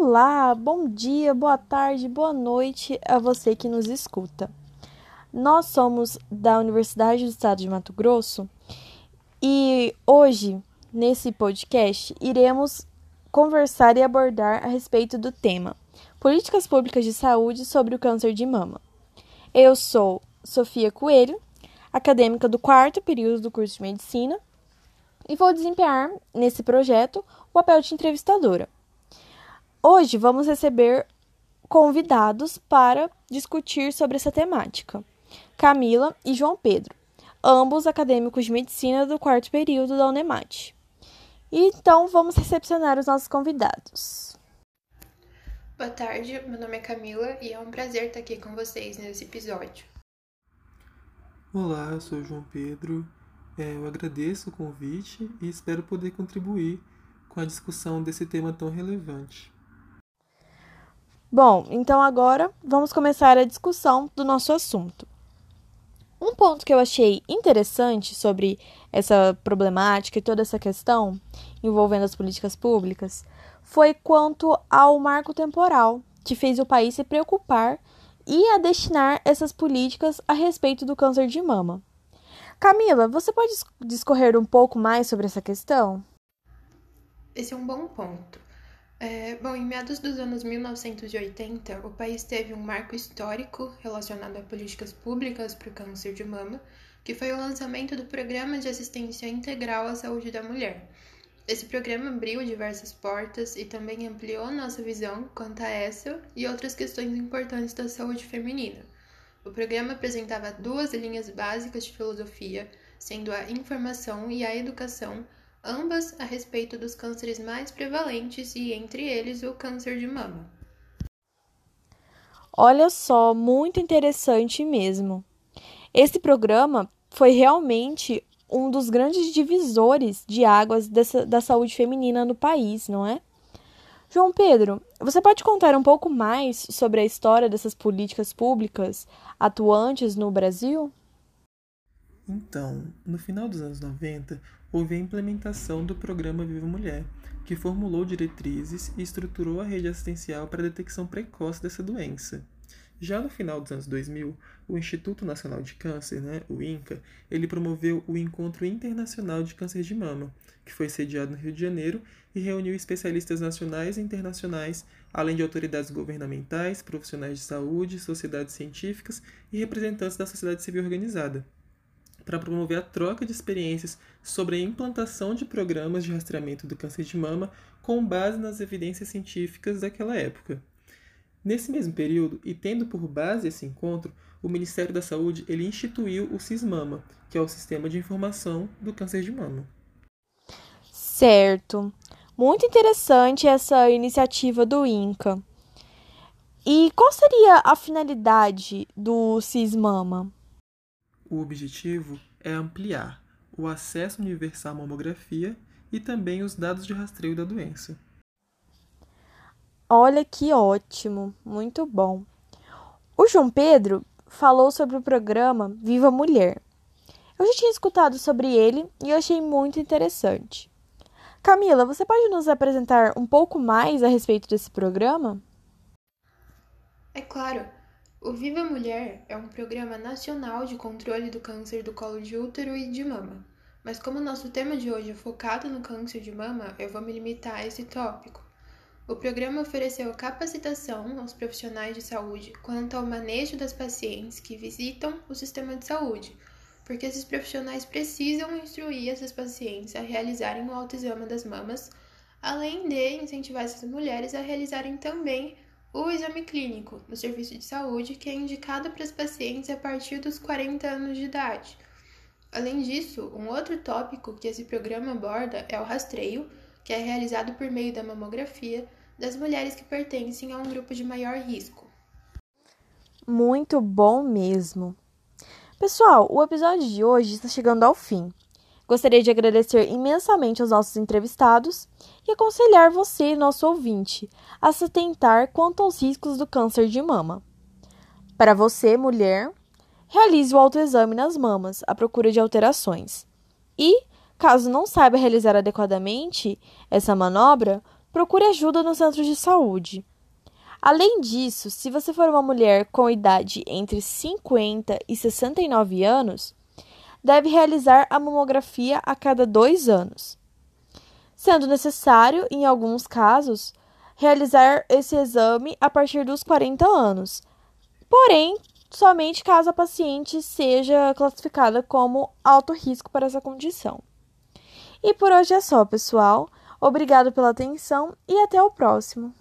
Olá, bom dia, boa tarde, boa noite a você que nos escuta. Nós somos da Universidade do Estado de Mato Grosso e hoje, nesse podcast, iremos conversar e abordar a respeito do tema Políticas Públicas de Saúde sobre o Câncer de Mama. Eu sou Sofia Coelho, acadêmica do 4º período do curso de Medicina, e vou desempenhar, nesse projeto, o papel de entrevistadora. Hoje vamos receber convidados para discutir sobre essa temática, Camila e João Pedro, ambos acadêmicos de Medicina do 4º período da Unemat. Então, vamos recepcionar os nossos convidados. Boa tarde, meu nome é Camila e é um prazer estar aqui com vocês nesse episódio. Olá, eu sou o João Pedro. Eu agradeço o convite e espero poder contribuir com a discussão desse tema tão relevante. Bom, então agora vamos começar a discussão do nosso assunto. Um ponto que eu achei interessante sobre essa problemática e toda essa questão envolvendo as políticas públicas foi quanto ao marco temporal que fez o país se preocupar e a destinar essas políticas a respeito do câncer de mama. Camila, você pode discorrer um pouco mais sobre essa questão? Esse é um bom ponto. Em meados dos anos 1980, o país teve um marco histórico relacionado a políticas públicas para o câncer de mama, que foi o lançamento do Programa de Assistência Integral à Saúde da Mulher. Esse programa abriu diversas portas e também ampliou nossa visão quanto a essa e outras questões importantes da saúde feminina. O programa apresentava duas linhas básicas de filosofia, sendo a informação e a educação, ambas a respeito dos cânceres mais prevalentes e, entre eles, o câncer de mama. Olha só, muito interessante mesmo. Esse programa foi realmente um dos grandes divisores de águas da saúde feminina no país, não é? João Pedro, você pode contar um pouco mais sobre a história dessas políticas públicas atuantes no Brasil? Então, no final dos anos 90, houve a implementação do Programa Viva Mulher, que formulou diretrizes e estruturou a rede assistencial para a detecção precoce dessa doença. Já no final dos anos 2000, o Instituto Nacional de Câncer, o INCA, ele promoveu o Encontro Internacional de Câncer de Mama, que foi sediado no Rio de Janeiro e reuniu especialistas nacionais e internacionais, além de autoridades governamentais, profissionais de saúde, sociedades científicas e representantes da sociedade civil organizada, para promover a troca de experiências sobre a implantação de programas de rastreamento do câncer de mama com base nas evidências científicas daquela época. Nesse mesmo período, e tendo por base esse encontro, o Ministério da Saúde ele instituiu o CISMAMA, que é o Sistema de Informação do Câncer de Mama. Certo. Muito interessante essa iniciativa do INCA. E qual seria a finalidade do CISMAMA? O objetivo é ampliar o acesso universal à mamografia e também os dados de rastreio da doença. Olha que ótimo, muito bom. O João Pedro falou sobre o programa Viva Mulher. Eu já tinha escutado sobre ele e eu achei muito interessante. Camila, você pode nos apresentar um pouco mais a respeito desse programa? É claro. O Viva Mulher é um programa nacional de controle do câncer do colo de útero e de mama. Mas como o nosso tema de hoje é focado no câncer de mama, eu vou me limitar a esse tópico. O programa ofereceu capacitação aos profissionais de saúde quanto ao manejo das pacientes que visitam o sistema de saúde, porque esses profissionais precisam instruir essas pacientes a realizarem o autoexame das mamas, além de incentivar essas mulheres a realizarem também o exame clínico no serviço de saúde, que é indicado para as pacientes a partir dos 40 anos de idade. Além disso, um outro tópico que esse programa aborda é o rastreio, que é realizado por meio da mamografia das mulheres que pertencem a um grupo de maior risco. Muito bom mesmo! Pessoal, o episódio de hoje está chegando ao fim. Gostaria de agradecer imensamente aos nossos entrevistados e aconselhar você, nosso ouvinte, a se atentar quanto aos riscos do câncer de mama. Para você, mulher, realize o autoexame nas mamas à procura de alterações. E, caso não saiba realizar adequadamente essa manobra, procure ajuda nos centros de saúde. Além disso, se você for uma mulher com idade entre 50 e 69 anos, deve realizar a mamografia a cada 2 anos. Sendo necessário, em alguns casos, realizar esse exame a partir dos 40 anos, porém, somente caso a paciente seja classificada como alto risco para essa condição. E por hoje é só, pessoal. Obrigado pela atenção e até o próximo!